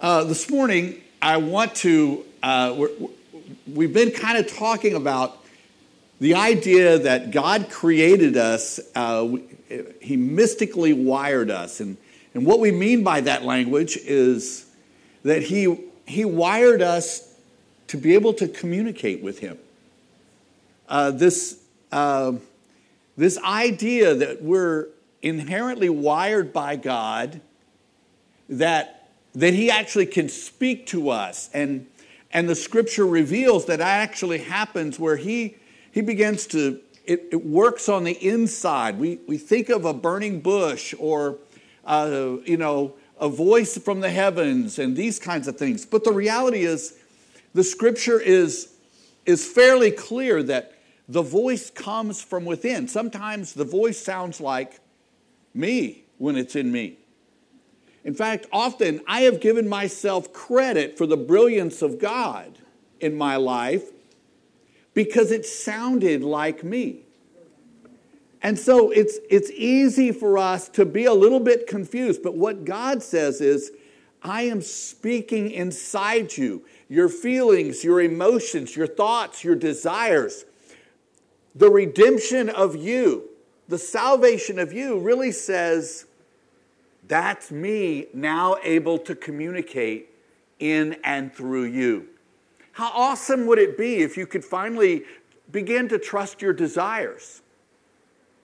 This morning, I want to, we've been kind of talking about the idea that God created us, he mystically wired us. And what we mean by that language is that he wired us to be able to communicate with him. This idea that we're inherently wired by God, that he actually can speak to us. And the scripture reveals that actually happens where he begins to, it works on the inside. We think of a burning bush or, a voice from the heavens and these kinds of things. But the reality is the scripture is fairly clear that the voice comes from within. Sometimes the voice sounds like me when it's in me. In fact, often I have given myself credit for the brilliance of God in my life because it sounded like me. And so it's easy for us to be a little bit confused. But what God says is, I am speaking inside you. Your feelings, your emotions, your thoughts, your desires, the redemption of you, the salvation of you really says, that's me now able to communicate in and through you. How awesome would it be if you could finally begin to trust your desires,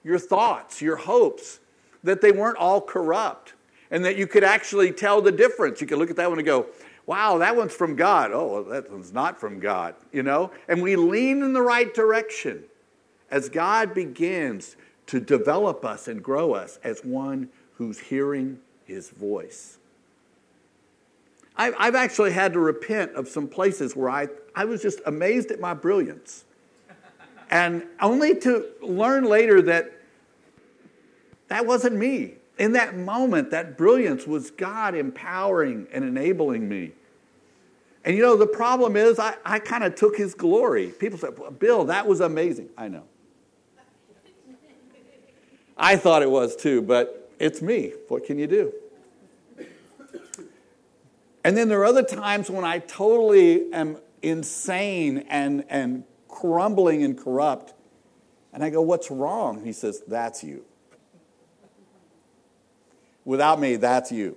your thoughts, your hopes, that they weren't all corrupt and that you could actually tell the difference. You could look at that one and go, wow, that one's from God. Oh, that one's not from God, And we lean in the right direction as God begins to develop us and grow us as one who's hearing his voice. I've actually had to repent of some places where I was just amazed at my brilliance. And only to learn later that that wasn't me. In that moment, that brilliance was God empowering and enabling me. And the problem is I kind of took his glory. People say, Bill, that was amazing. I know. I thought it was too, but it's me. What can you do? And then there are other times when I totally am insane and crumbling and corrupt. And I go, what's wrong? And he says, that's you. Without me, that's you.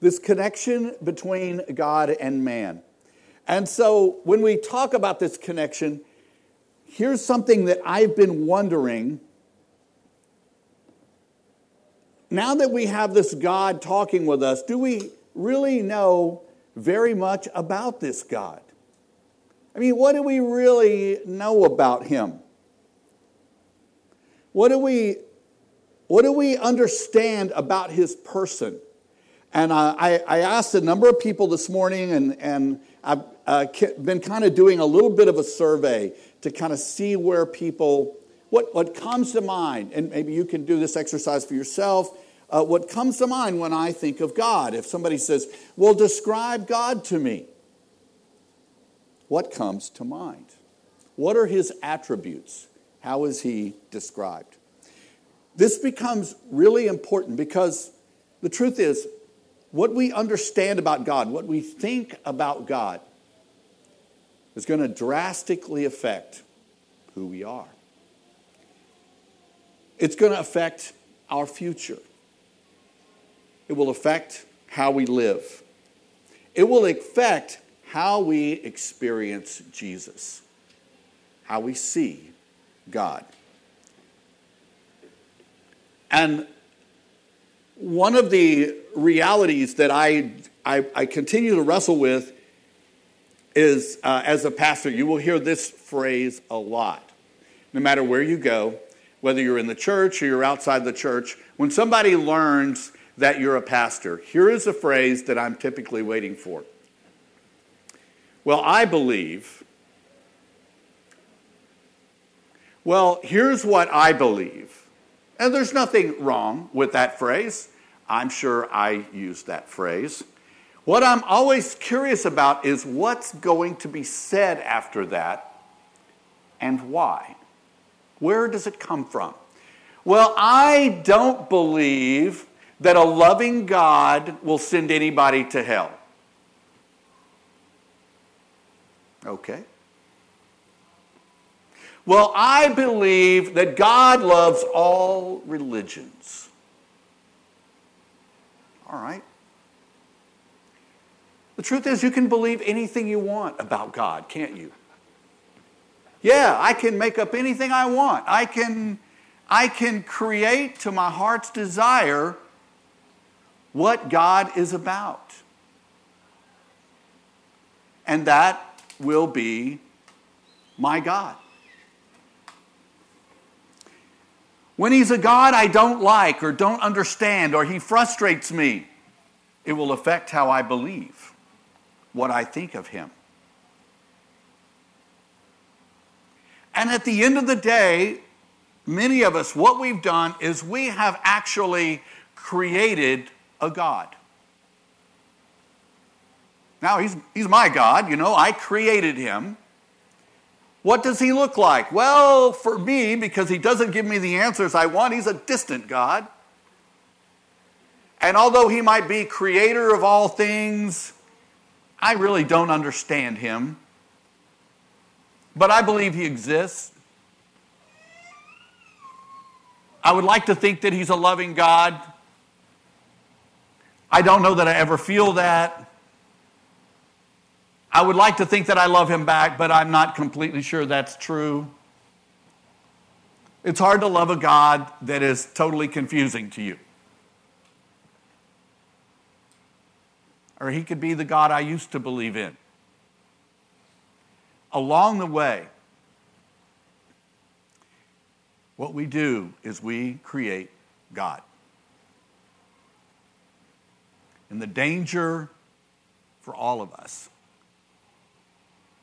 This connection between God and man. And so when we talk about this connection, here's something that I've been wondering. Now that we have this God talking with us, do we really know very much about this God? I mean, what do we really know about him? What do we understand about his person? And I asked a number of people this morning, and I've been kind of doing a little bit of a survey to kind of see where people, what comes to mind. And maybe you can do this exercise for yourself. What comes to mind when I think of God? If somebody says, well, describe God to me, what comes to mind? What are his attributes? How is he described? This becomes really important because the truth is, what we understand about God, what we think about God, is going to drastically affect who we are. It's going to affect our future. It will affect how we live. It will affect how we experience Jesus, how we see God. And one of the realities that I continue to wrestle with is, as a pastor, you will hear this phrase a lot. No matter where you go, whether you're in the church or you're outside the church, when somebody learns that you're a pastor, here is a phrase that I'm typically waiting for. Well, I believe. Well, here's what I believe. And there's nothing wrong with that phrase. I'm sure I use that phrase. What I'm always curious about is what's going to be said after that and why. Where does it come from? Well, I don't believe that a loving God will send anybody to hell. Okay. Well, I believe that God loves all religions. All right. The truth is, you can believe anything you want about God, can't you? Yeah, I can make up anything I want. I can create to my heart's desire what God is about. And that will be my God. When he's a God I don't like or don't understand or he frustrates me, it will affect how I believe, what I think of him. And at the end of the day, many of us, what we've done is we have actually created a God. Now, he's my God, you know, I created him. What does he look like? Well, for me, because he doesn't give me the answers I want, he's a distant God. And although he might be creator of all things, I really don't understand him. But I believe he exists. I would like to think that he's a loving God. I don't know that I ever feel that. I would like to think that I love him back, but I'm not completely sure that's true. It's hard to love a God that is totally confusing to you. Or he could be the God I used to believe in. Along the way, what we do is we create God. And the danger for all of us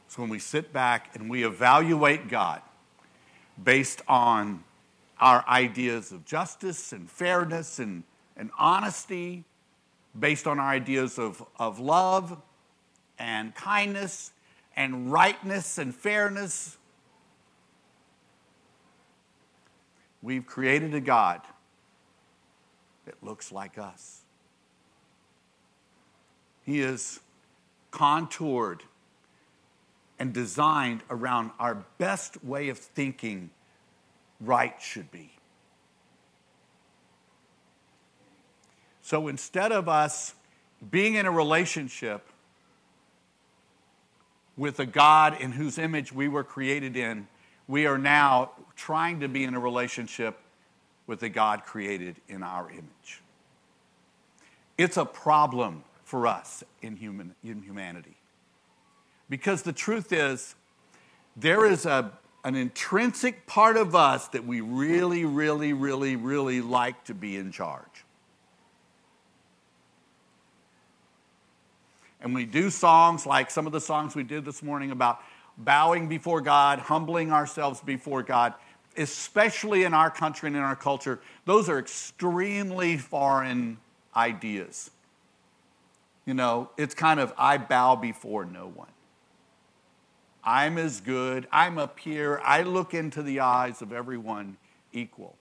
is when we sit back and we evaluate God based on our ideas of justice and fairness and honesty, based on our ideas of love and kindness and rightness and fairness. We've created a God that looks like us. He is contoured and designed around our best way of thinking right should be. So instead of us being in a relationship with a God in whose image we were created in, we are now trying to be in a relationship with a God created in our image. It's a problem for us in humanity. Because the truth is, there is an intrinsic part of us that we really, really, really, really like to be in charge. And we do songs like some of the songs we did this morning about bowing before God, humbling ourselves before God, especially in our country and in our culture. Those are extremely foreign ideas. You know, it's kind of, I bow before no one. I'm as good, I'm a peer, I look into the eyes of everyone equal.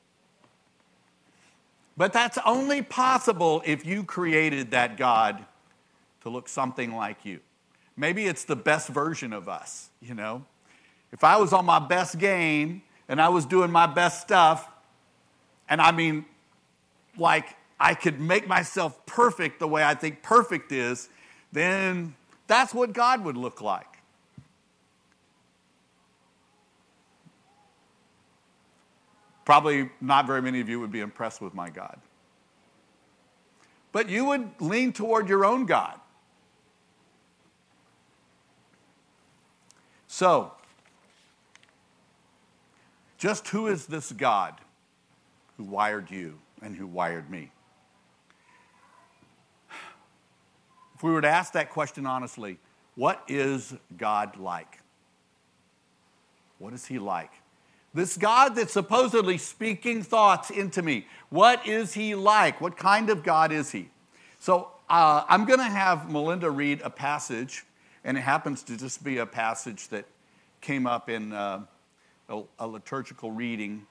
But that's only possible if you created that God to look something like you. Maybe it's the best version of us, you know. If I was on my best game and I was doing my best stuff, and I mean, like I could make myself perfect the way I think perfect is, then that's what God would look like. Probably not very many of you would be impressed with my God. But you would lean toward your own God. So, just who is this God who wired you and who wired me? If we were to ask that question honestly, what is God like? What is he like? This God that's supposedly speaking thoughts into me. What is he like? What kind of God is he? So I'm going to have Melinda read a passage, and it happens to just be a passage that came up in a liturgical reading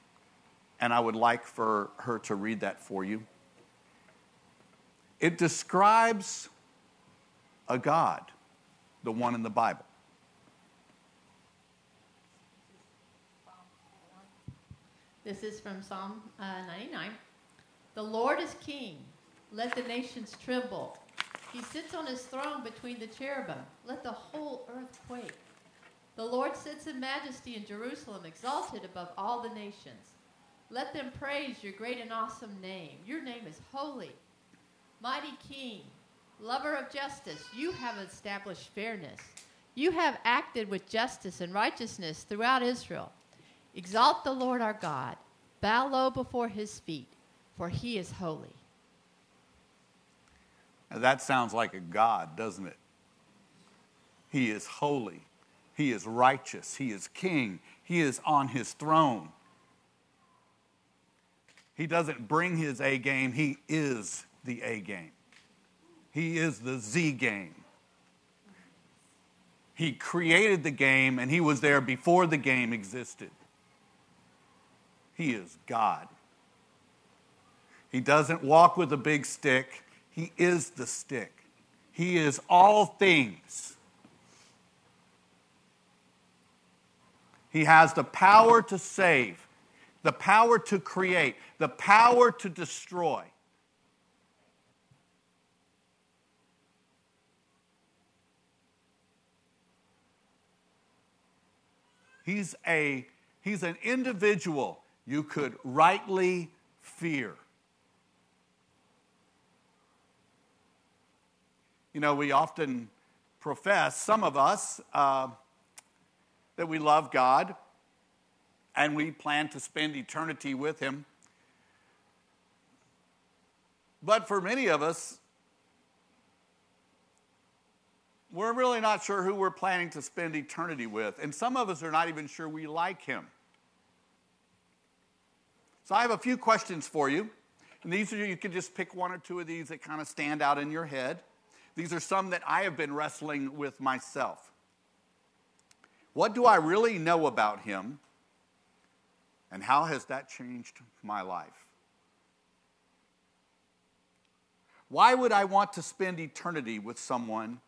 and I would like for her to read that for you. It describes a God, the one in the Bible. This is from Psalm 99. The Lord is king. Let the nations tremble. He sits on his throne between the cherubim. Let the whole earth quake. The Lord sits in majesty in Jerusalem, exalted above all the nations. Let them praise your great and awesome name. Your name is holy. Mighty King, lover of justice, you have established fairness. You have acted with justice and righteousness throughout Israel. Exalt the Lord our God. Bow low before his feet, for he is holy. Now that sounds like a God, doesn't it? He is holy. He is righteous. He is king. He is on his throne. He doesn't bring his A game. He is the A game. He is the Z game. He created the game, and he was there before the game existed. He is God. He doesn't walk with a big stick. He is the stick. He is all things. He has the power to save, the power to create, the power to destroy. He's an individual you could rightly fear. You know, we often profess, some of us, that we love God and we plan to spend eternity with him. But for many of us, we're really not sure who we're planning to spend eternity with. And some of us are not even sure we like him. So I have a few questions for you. And these are, you can just pick one or two of these that kind of stand out in your head. These are some that I have been wrestling with myself. What do I really know about him? And how has that changed my life? Why would I want to spend eternity with someone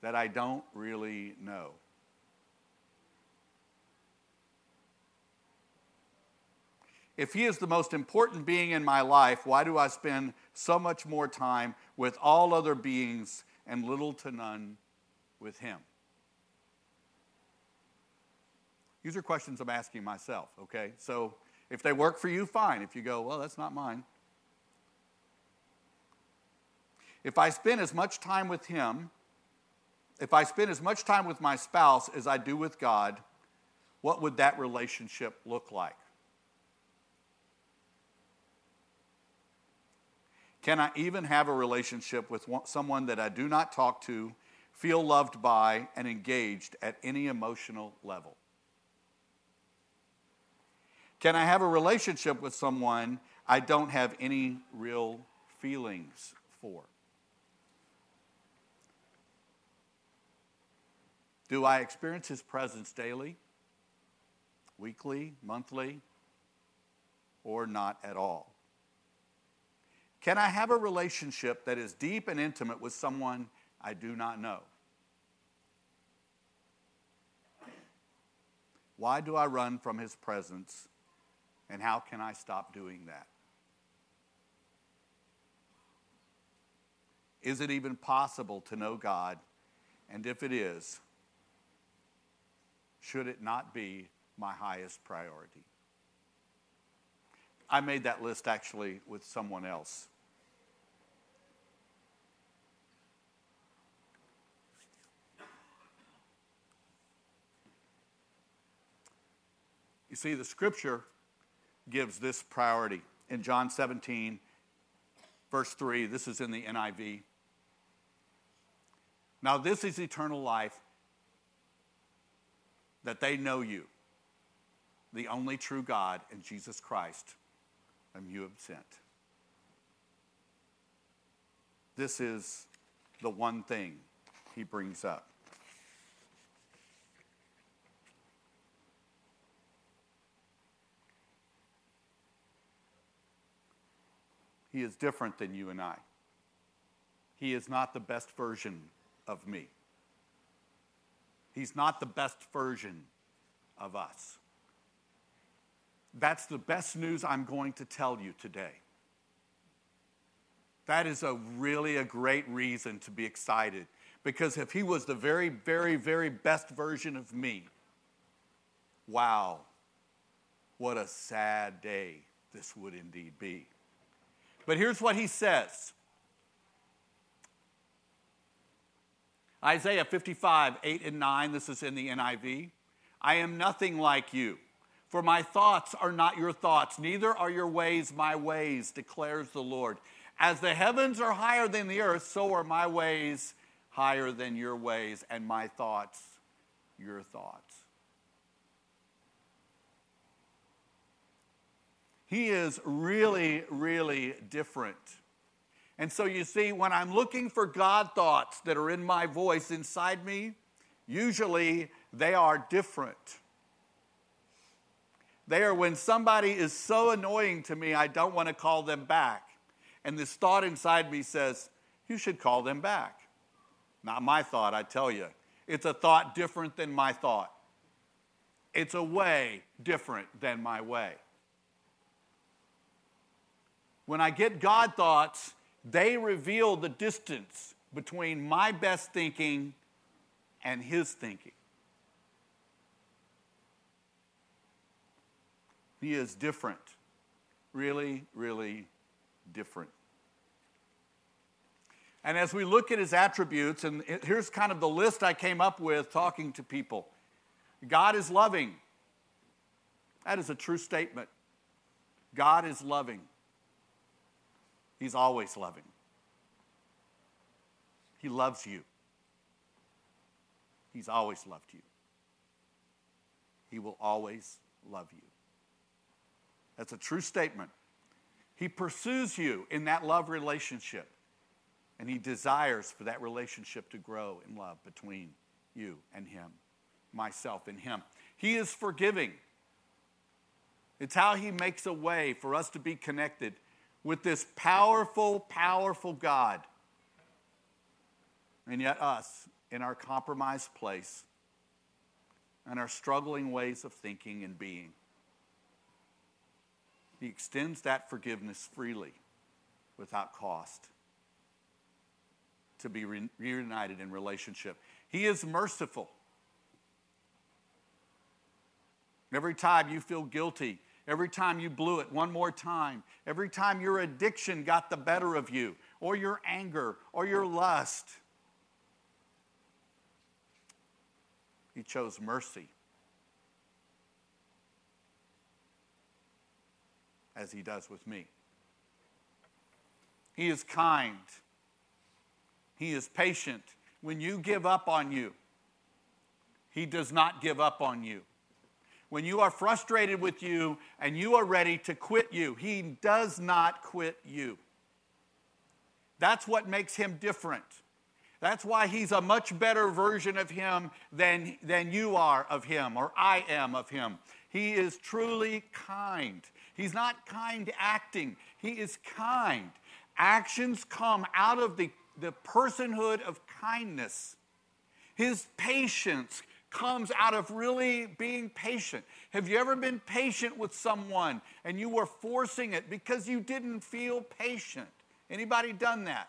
that I don't really know? If he is the most important being in my life, why do I spend so much more time with all other beings and little to none with him? These are questions I'm asking myself, okay? So if they work for you, fine. If you go, well, that's not mine. If I spend as much time with my spouse as I do with God, what would that relationship look like? Can I even have a relationship with someone that I do not talk to, feel loved by, and engaged at any emotional level? Can I have a relationship with someone I don't have any real feelings for? Do I experience his presence daily, weekly, monthly, or not at all? Can I have a relationship that is deep and intimate with someone I do not know? Why do I run from his presence, and how can I stop doing that? Is it even possible to know God? And if it is, should it not be my highest priority? I made that list actually with someone else. You see, the scripture gives this priority. In John 17, verse 3, this is in the NIV. Now this is eternal life, that they know you, the only true God, and Jesus Christ, whom you have sent. This is the one thing he brings up. He is different than you and I. He is not the best version of me. He's not the best version of us. That's the best news I'm going to tell you today. That is a really a great reason to be excited, because if he was the very, very, very best version of me, wow, what a sad day this would indeed be. But here's what he says. Isaiah 55, 8 and 9, this is in the NIV. I am nothing like you, for my thoughts are not your thoughts, neither are your ways my ways, declares the Lord. As the heavens are higher than the earth, so are my ways higher than your ways, and my thoughts your thoughts. He is really, really different. And so you see, when I'm looking for God thoughts that are in my voice inside me, usually they are different. They are when somebody is so annoying to me, I don't want to call them back. And this thought inside me says, you should call them back. Not my thought, I tell you. It's a thought different than my thought. It's a way different than my way. When I get God thoughts, they reveal the distance between my best thinking and his thinking. He is different. Really, really different. And as we look at his attributes, and here's kind of the list I came up with talking to people. God is loving. That is a true statement. God is loving. He's always loving. He loves you. He's always loved you. He will always love you. That's a true statement. He pursues you in that love relationship, and he desires for that relationship to grow in love between you and him, myself and him. He is forgiving. It's how he makes a way for us to be connected with this powerful, powerful God. And yet us, in our compromised place and our struggling ways of thinking and being, he extends that forgiveness freely, without cost, to be reunited in relationship. He is merciful. Every time you feel guilty, every time you blew it one more time, every time your addiction got the better of you, or your anger, or your lust, he chose mercy, as he does with me. He is kind. He is patient. When you give up on you, he does not give up on you. When you are frustrated with you and you are ready to quit you, he does not quit you. That's what makes him different. That's why he's a much better version of him than you are of him, or I am of him. He is truly kind. He's not kind acting. He is kind. Actions come out of the personhood of kindness. His patience comes out of really being patient. Have you ever been patient with someone and you were forcing it because you didn't feel patient? Anybody done that?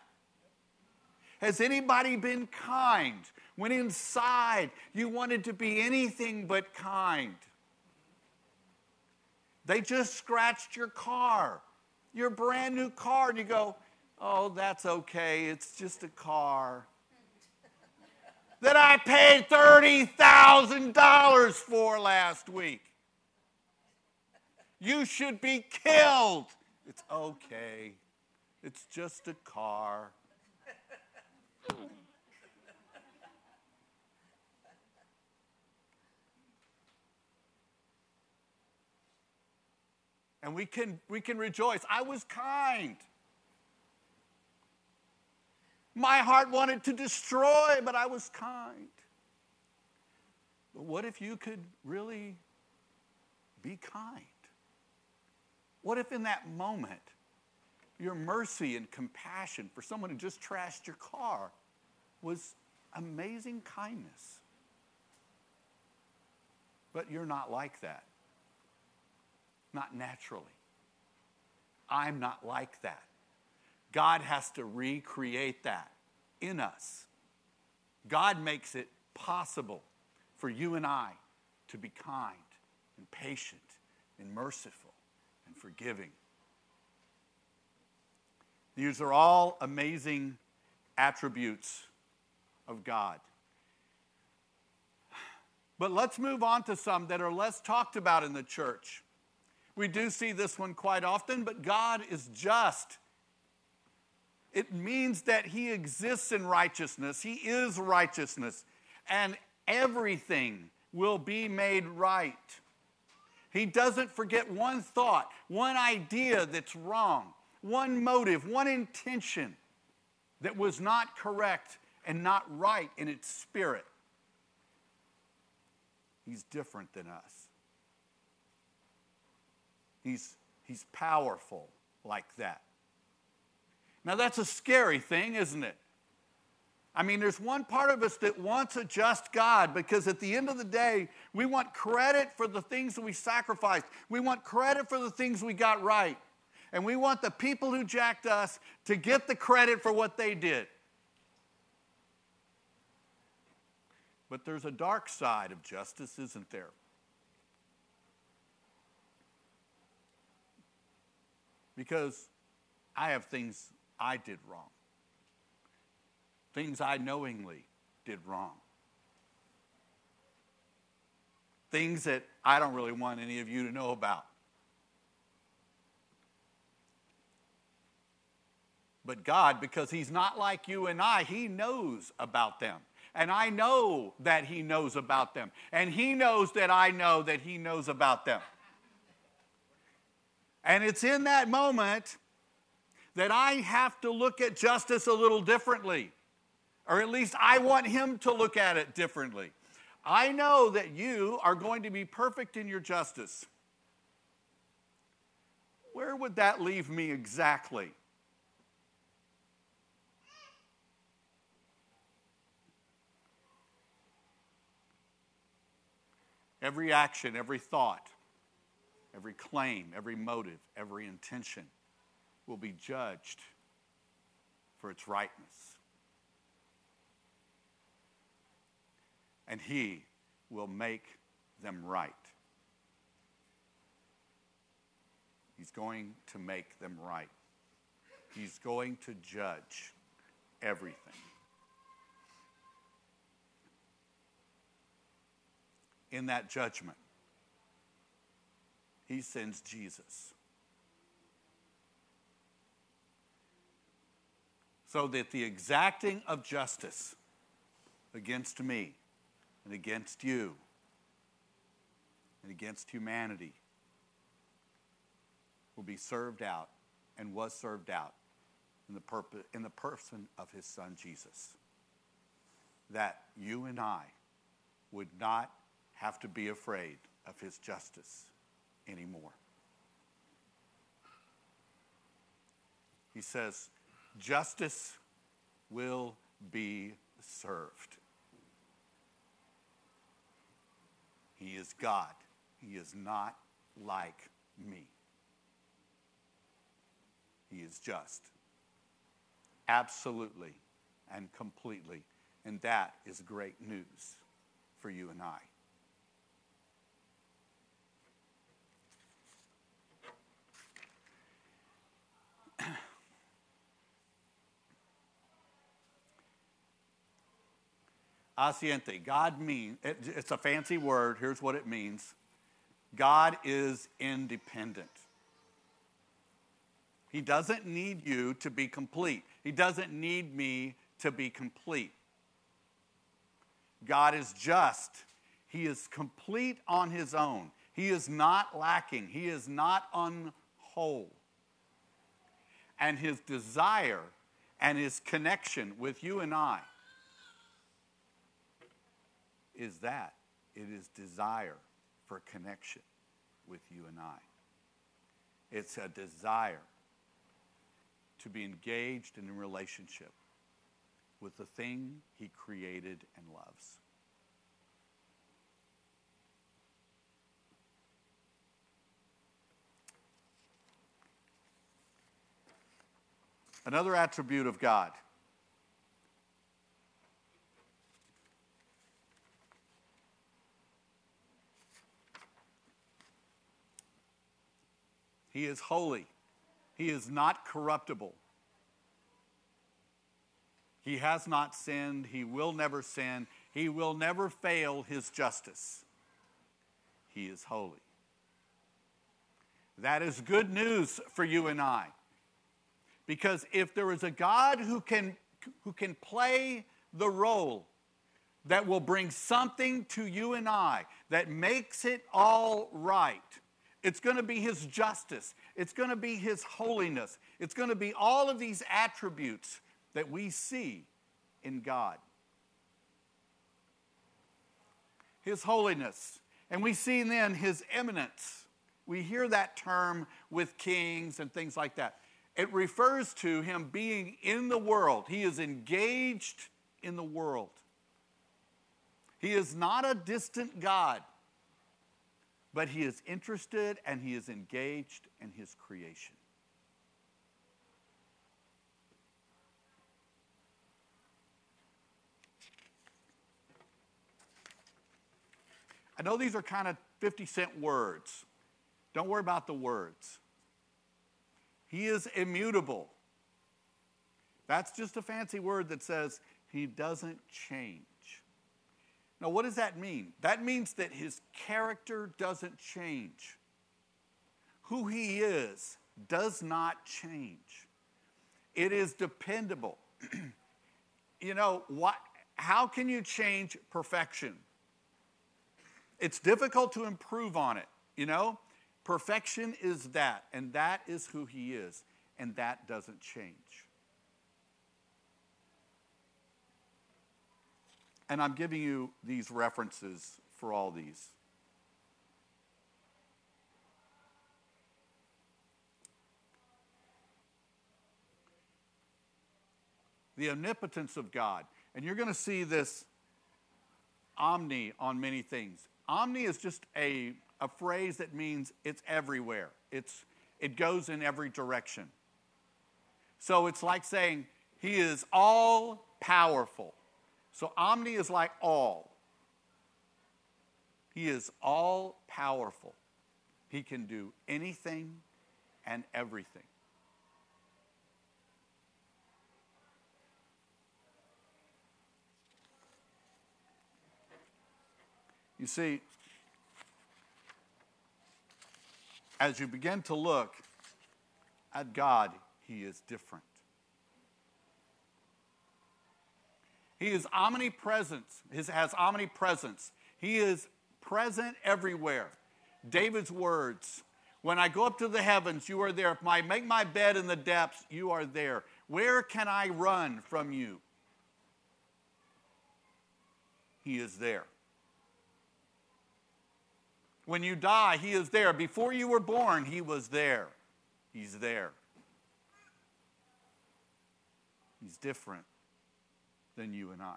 Has anybody been kind when inside you wanted to be anything but kind? They just scratched your car, your brand new car, and you go, oh, that's okay, it's just a car that I paid $30,000 for last week. You should be killed. It's okay. It's just a car. And we can rejoice. I was kind. My heart wanted to destroy, but I was kind. But what if you could really be kind? What if in that moment Your mercy and compassion for someone who just trashed your car was amazing kindness. But you're not like that. Not naturally. I'm not like that. God has to recreate that in us. God makes it possible for you and I to be kind and patient and merciful and forgiving. These are all amazing attributes of God. But let's move on to some that are less talked about in the church. We do see this one quite often, but God is just. It means that he exists in righteousness. He is righteousness. And everything will be made right. He doesn't forget one thought, one idea that's wrong, one motive, one intention that was not correct and not right in its spirit. He's different than us. He's powerful like that. Now that's a scary thing, isn't it? I mean, there's one part of us that wants a just God because at the end of the day, we want credit for the things that we sacrificed. We want credit for the things we got right. And we want the people who jacked us to get the credit for what they did. But there's a dark side of justice, isn't there? Because I have things I did wrong. Things I knowingly did wrong. Things that I don't really want any of you to know about. But God, because he's not like you and I, he knows about them. And I know that he knows about them. And he knows that I know that he knows about them. And it's in that moment that I have to look at justice a little differently. Or at least I want him to look at it differently. I know that you are going to be perfect in your justice. Where would that leave me exactly? Every action, every thought, every claim, every motive, every intention will be judged for its rightness. And he will make them right. He's going to make them right. He's going to judge everything. In that judgment, he sends Jesus, so that the exacting of justice against me and against you and against humanity will be served out and was served out in the person of his son Jesus. That you and I would not have to be afraid of his justice anymore. He says, justice will be served. He is God. He is not like me. He is just. Absolutely and completely. And that is great news for you and I. Asiente, God means, it's a fancy word, here's what it means. God is independent. He doesn't need you to be complete. He doesn't need me to be complete. God is just. He is complete on his own. He is not lacking. He is not unwhole. And his desire and his connection with you and I is that it is desire for connection with you and I. It's a desire to be engaged in a relationship with the thing he created and loves. Another attribute of God . He is holy. He is not corruptible. He has not sinned. He will never sin. He will never fail his justice. He is holy. That is good news for you and I. Because if there is a God who can play the role that will bring something to you and I that makes it all right, it's going to be his justice. It's going to be his holiness. It's going to be all of these attributes that we see in God. His holiness. And we see then his eminence. We hear that term with kings and things like that. It refers to him being in the world. He is engaged in the world. He is not a distant God. But he is interested and he is engaged in his creation. I know these are kind of 50-cent words. Don't worry about the words. He is immutable. That's just a fancy word that says he doesn't change. Now, what does that mean? That means that his character doesn't change. Who he is does not change. It is dependable. You know, how can you change perfection? It's difficult to improve on it, you know? Perfection is that, and that is who he is, and that doesn't change. And I'm giving you these references for all these. The omnipotence of God. And you're going to see this omni on many things. Omni is just a phrase that means it's everywhere. It goes in every direction. So it's like saying he is all powerful. So omni is like all. He is all powerful. He can do anything and everything. You see, as you begin to look at God, he is different. He is omnipresent. He has omnipresence. He is present everywhere. David's words, when I go up to the heavens, you are there. If I make my bed in the depths, you are there. Where can I run from you? He is there. When you die, he is there. Before you were born, he was there. He's there. He's different than you and I.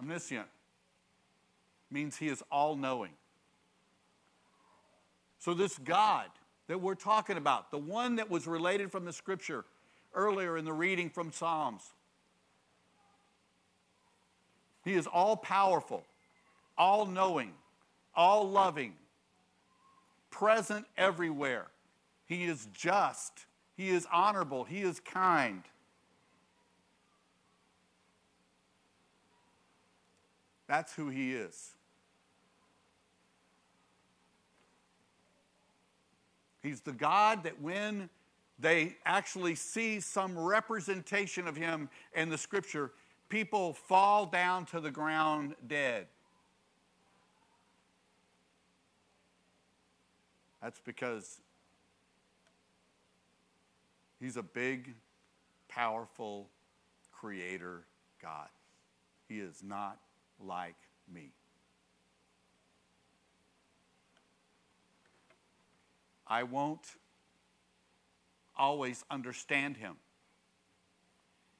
Omniscient means he is all-knowing. So this God that we're talking about, the one that was related from the scripture earlier in the reading from Psalms, he is all-powerful, all-knowing, all-loving, present everywhere. He is just. He is honorable. He is kind. That's who he is. He's the God that when they actually see some representation of him in the scripture, people fall down to the ground dead. That's because he's a big, powerful creator God. He is not like me. I won't always understand him.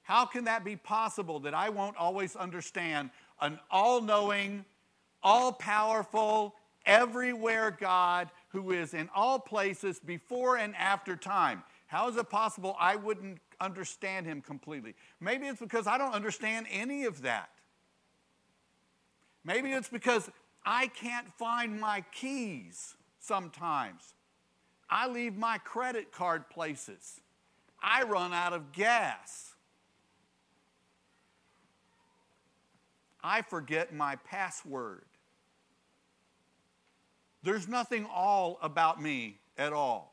How can that be possible that I won't always understand an all-knowing, all-powerful, everywhere God who is in all places before and after time? How is it possible I wouldn't understand him completely? Maybe it's because I don't understand any of that. Maybe it's because I can't find my keys sometimes. I leave my credit card places. I run out of gas. I forget my password. There's nothing all about me at all.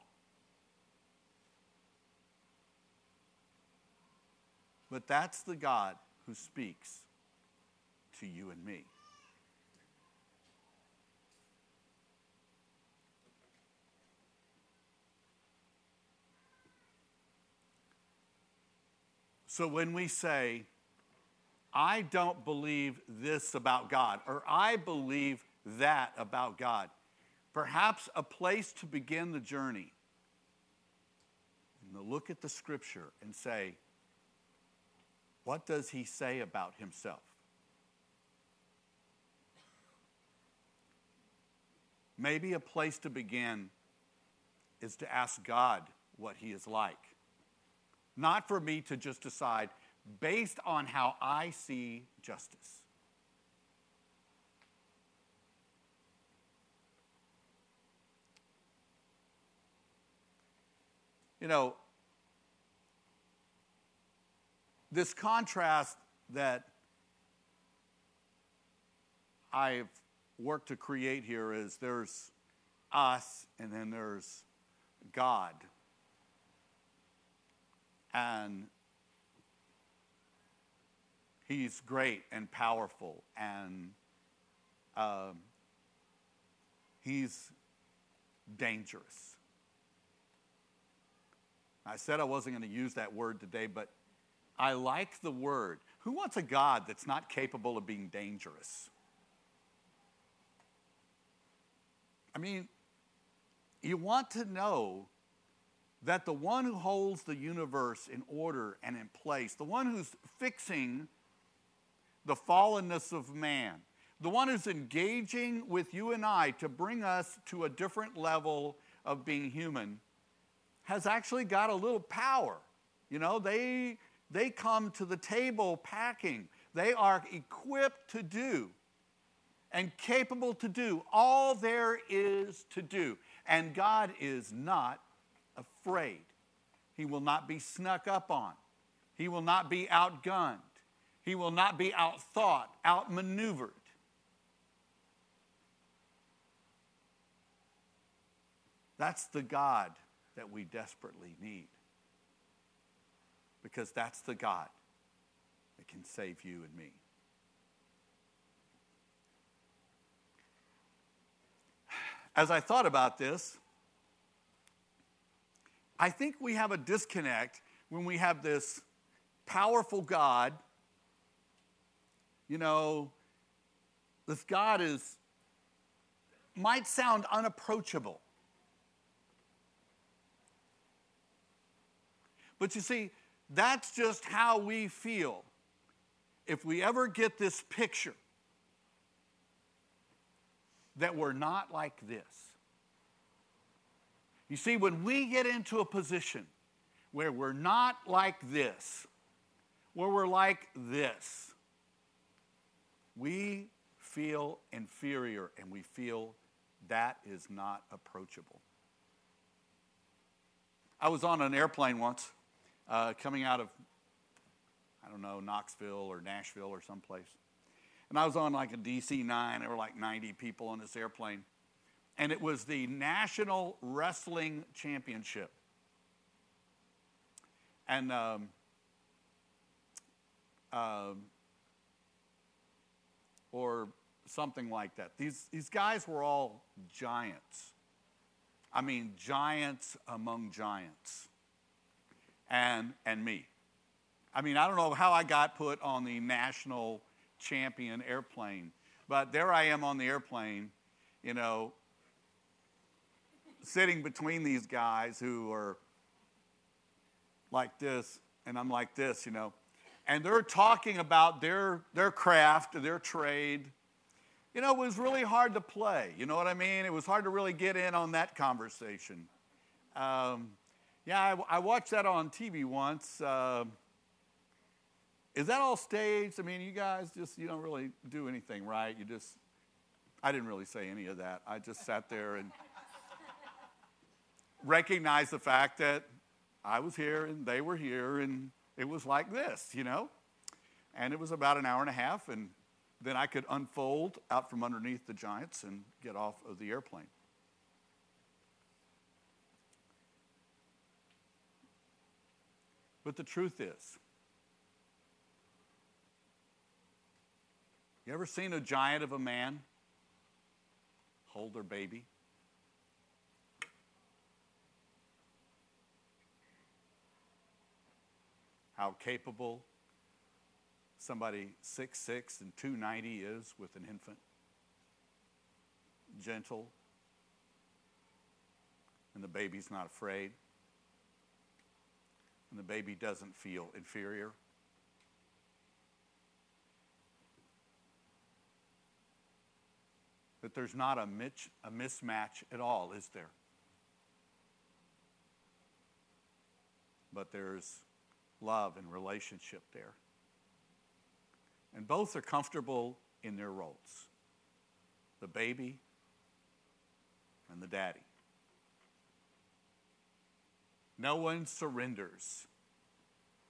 But that's the God who speaks to you and me. So when we say, I don't believe this about God, or I believe that about God, perhaps a place to begin the journey and to look at the scripture and say, what does he say about himself? Maybe a place to begin is to ask God what he is like. Not for me to just decide based on how I see justice. You know, this contrast that I've worked to create here is there's us and then there's God. And he's great and powerful and he's dangerous. I said I wasn't going to use that word today, but I like the word. Who wants a God that's not capable of being dangerous? I mean, you want to know that the one who holds the universe in order and in place, the one who's fixing the fallenness of man, the one who's engaging with you and I to bring us to a different level of being human, has actually got a little power. You know, they come to the table packing. They are equipped to do and capable to do all there is to do. And God is not afraid. He will not be snuck up on. He will not be outgunned. He will not be outthought, outmaneuvered. That's the God that we desperately need, because that's the God that can save you and me. As I thought about this, I think we have a disconnect when we have this powerful God. You know, this God might sound unapproachable. But you see, that's just how we feel if we ever get this picture that we're not like this. You see, when we get into a position where we're not like this, where we're like this, we feel inferior and we feel that is not approachable. I was on an airplane once coming out of, I don't know, Knoxville or Nashville or someplace. And I was on like a DC-9. There were like 90 people on this airplane. And it was the National Wrestling Championship. And or something like that. These guys were all giants. I mean, giants among giants. And me. I mean, I don't know how I got put on the National champion airplane. But there I am on the airplane, you know, sitting between these guys who are like this, and I'm like this, you know. And they're talking about their craft, their trade. You know, it was really hard to play. You know what I mean? It was hard to really get in on that conversation. I watched that on TV once. Is that all staged? I mean, you guys just, you don't really do anything, right? I didn't really say any of that. I just sat there and recognized the fact that I was here and they were here and it was like this, you know? And it was about an hour and a half, and then I could unfold out from underneath the giants and get off of the airplane. But the truth is, you ever seen a giant of a man hold their baby? How capable somebody 6'6" and 290 is with an infant. Gentle. And the baby's not afraid. And the baby doesn't feel inferior. That there's not a mismatch at all, is there? But there's love and relationship there. And both are comfortable in their roles. The baby and the daddy. No one surrenders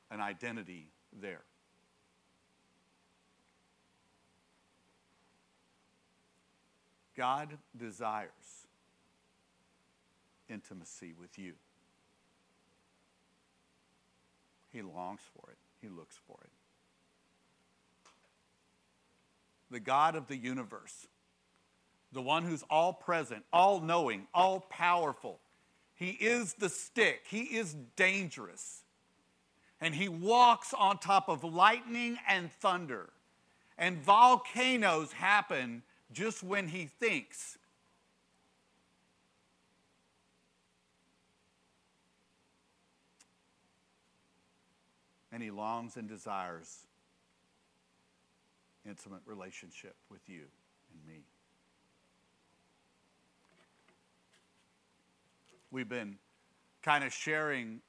an identity there. God desires intimacy with you. He longs for it. He looks for it. The God of the universe, the one who's all-present, all-knowing, all-powerful. He is the stick. He is dangerous. And he walks on top of lightning and thunder. And volcanoes happen just when he thinks. And he longs and desires intimate relationship with you and me. We've been kind of sharing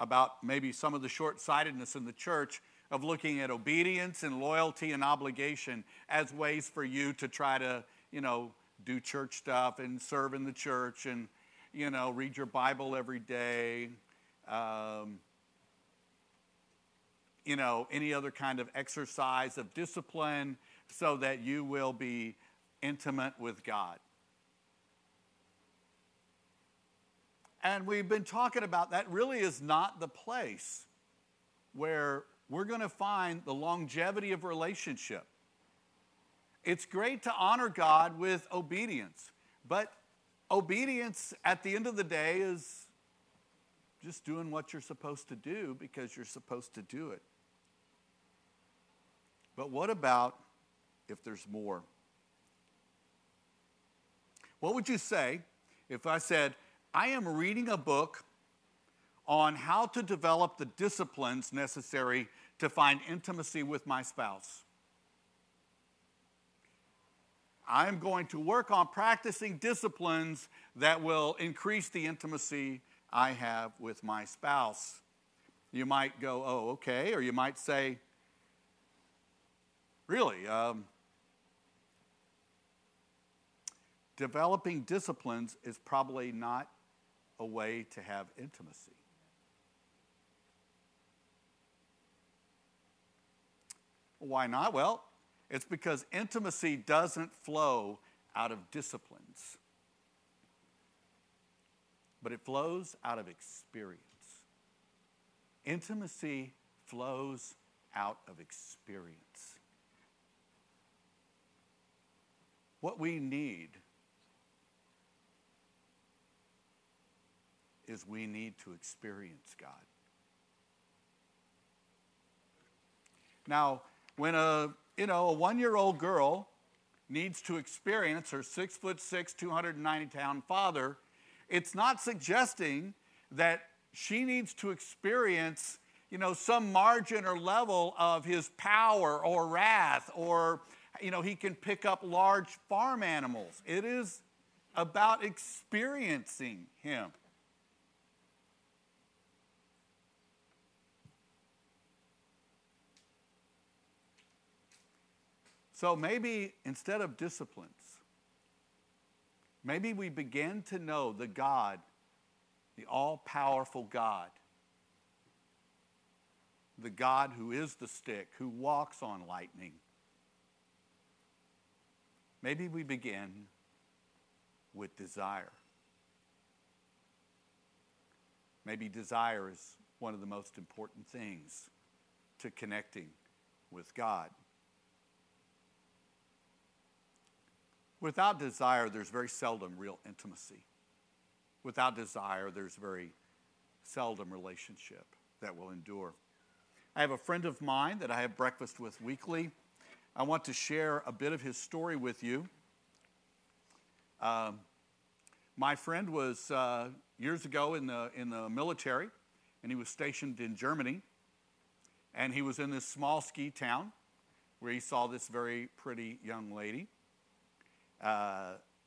about maybe some of the short-sightedness in the church of looking at obedience and loyalty and obligation as ways for you to try to, you know, do church stuff and serve in the church and, you know, read your Bible every day. You know, any other kind of exercise of discipline so that you will be intimate with God. And we've been talking about that really is not the place where we're going to find the longevity of relationship. It's great to honor God with obedience, but obedience at the end of the day is just doing what you're supposed to do because you're supposed to do it. But what about if there's more? What would you say if I said, I am reading a book on how to develop the disciplines necessary to find intimacy with my spouse? I am going to work on practicing disciplines that will increase the intimacy I have with my spouse. You might go, oh, okay. Or you might say, really, developing disciplines is probably not a way to have intimacy. Why not? Well, it's because intimacy doesn't flow out of disciplines. But it flows out of experience. Intimacy flows out of experience. What we need is we need to experience God. Now, when a you know, a 1-year-old girl needs to experience her 6'6", 290-pound father, it's not suggesting that she needs to experience, you know, some margin or level of his power or wrath, or, you know, he can pick up large farm animals. It is about experiencing him. So maybe instead of disciplines, maybe we begin to know the God, the all-powerful God, the God who is the stick, who walks on lightning. Maybe we begin with desire. Maybe desire is one of the most important things to connecting with God. Without desire, there's very seldom real intimacy. Without desire, there's very seldom relationship that will endure. I have a friend of mine that I have breakfast with weekly. I want to share a bit of his story with you. My friend was years ago in the military, and he was stationed in Germany. And he was in this small ski town where he saw this very pretty young lady.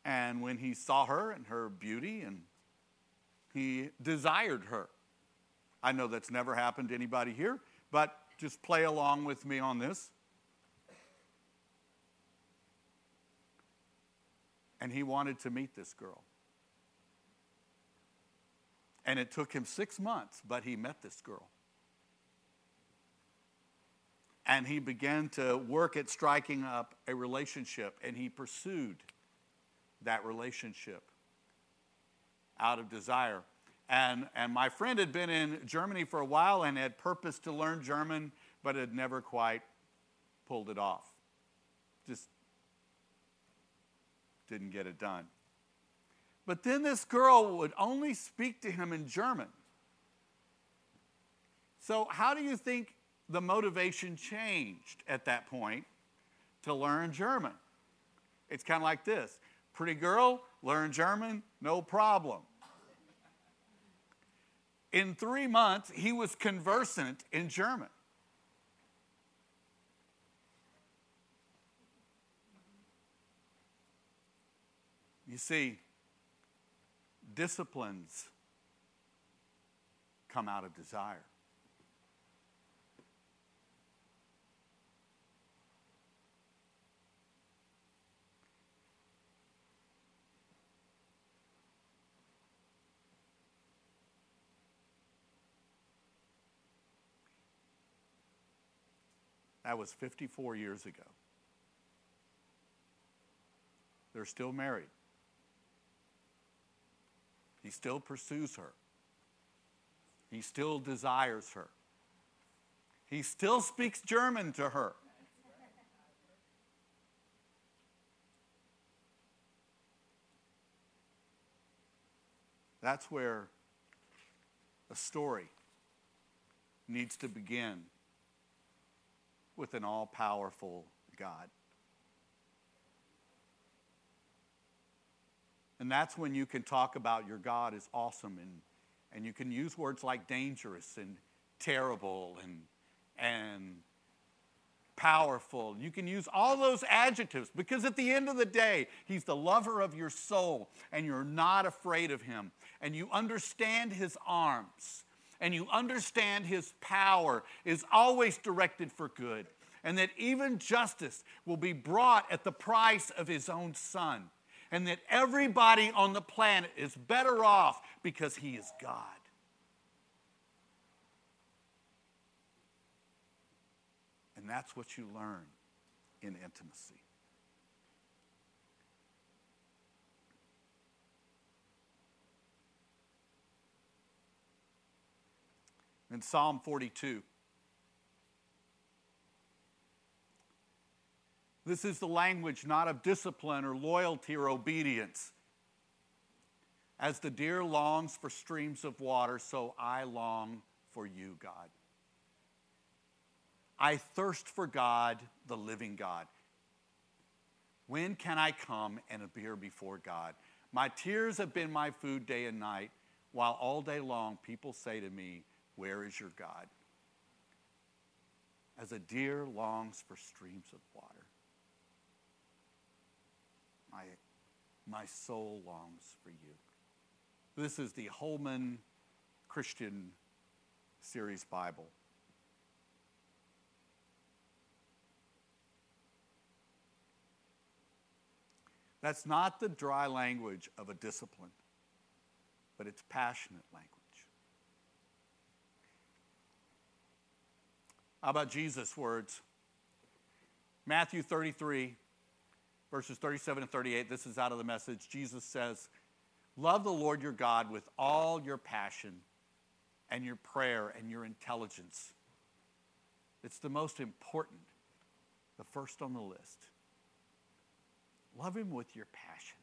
And when he saw her and her beauty, and he desired her. I know that's never happened to anybody here, but just play along with me on this. And he wanted to meet this girl. And it took him 6 months, but he met this girl. And he began to work at striking up a relationship, and he pursued that relationship out of desire. And my friend had been in Germany for a while and had purposed to learn German, but had never quite pulled it off. Just didn't get it done. But then this girl would only speak to him in German. So how do you think the motivation changed at that point to learn German? It's kind of like this. Pretty girl, learn German, no problem. In 3 months, he was conversant in German. You see, disciplines come out of desire. That was 54 years ago. They're still married. He still pursues her. He still desires her. He still speaks German to her. That's where a story needs to begin with an all-powerful God. And that's when you can talk about your God is awesome, and you can use words like dangerous and terrible and powerful. You can use all those adjectives, because at the end of the day, he's the lover of your soul, and you're not afraid of him, and you understand his arms, and you understand his power is always directed for good, and that even justice will be brought at the price of his own son, and that everybody on the planet is better off because he is God. And that's what you learn in intimacy. In Psalm 42, this is the language not of discipline or loyalty or obedience. As the deer longs for streams of water, so I long for you, God. I thirst for God, the living God. When can I come and appear before God? My tears have been my food day and night, while all day long people say to me, where is your God? As a deer longs for streams of water, my soul longs for you. This is the Holman Christian Series Bible. That's not the dry language of a discipline, but it's passionate language. How about Jesus' words? Matthew 33, verses 37 and 38. This is out of the Message. Jesus says, love the Lord your God with all your passion and your prayer and your intelligence. It's the most important, the first on the list. Love him with your passion.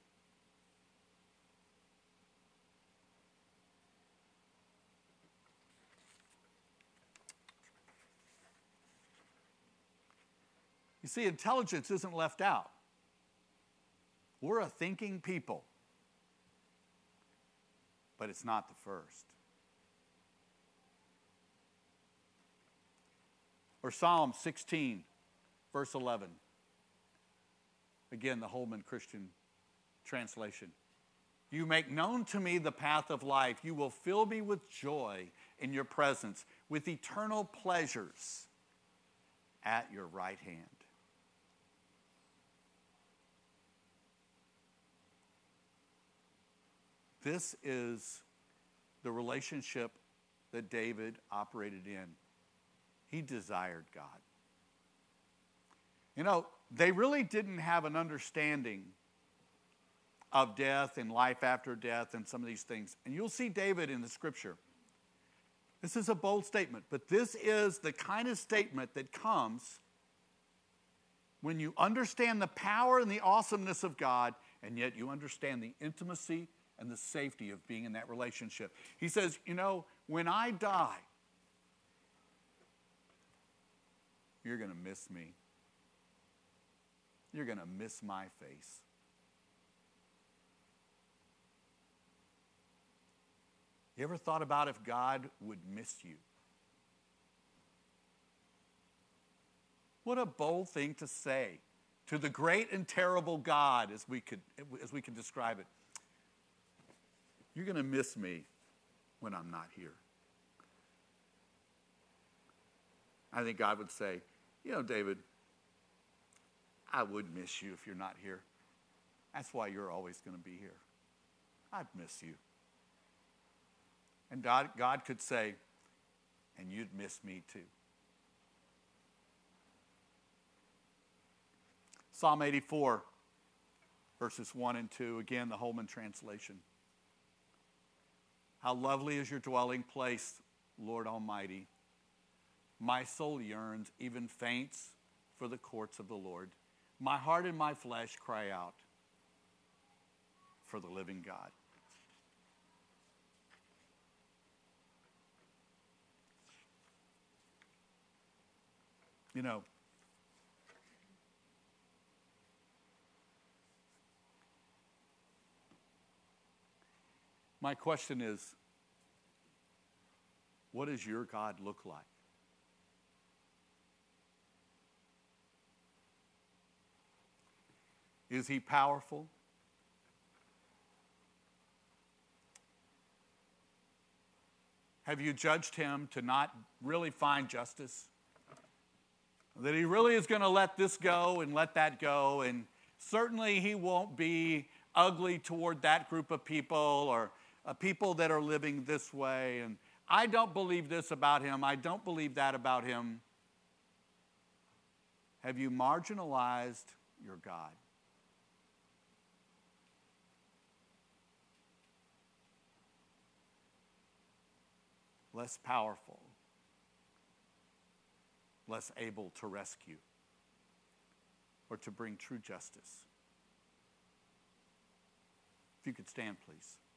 You see, intelligence isn't left out. We're a thinking people. But it's not the first. Or Psalm 16, verse 11. Again, the Holman Christian translation. You make known to me the path of life. You will fill me with joy in your presence, with eternal pleasures at your right hand. This is the relationship that David operated in. He desired God. You know, they really didn't have an understanding of death and life after death and some of these things. And you'll see David in the scripture. This is a bold statement, but this is the kind of statement that comes when you understand the power and the awesomeness of God, and yet you understand the intimacy and the safety of being in that relationship. He says, you know, when I die, you're going to miss me. You're going to miss my face. You ever thought about if God would miss you? What a bold thing to say to the great and terrible God, as we could describe it. You're going to miss me when I'm not here. I think God would say, you know, David, I would miss you if you're not here. That's why you're always going to be here. I'd miss you. And God could say, and you'd miss me too. Psalm 84, verses 1 and 2, again, the Holman translation. How lovely is your dwelling place, Lord Almighty. My soul yearns, even faints, for the courts of the Lord. My heart and my flesh cry out for the living God. You know, my question is, what does your God look like? Is he powerful? Have you judged him to not really find justice? That he really is going to let this go and let that go, and certainly he won't be ugly toward that group of people or people that are living this way, and I don't believe this about him, I don't believe that about him. Have you marginalized your God? Less powerful, less able to rescue or to bring true justice. If you could stand, please.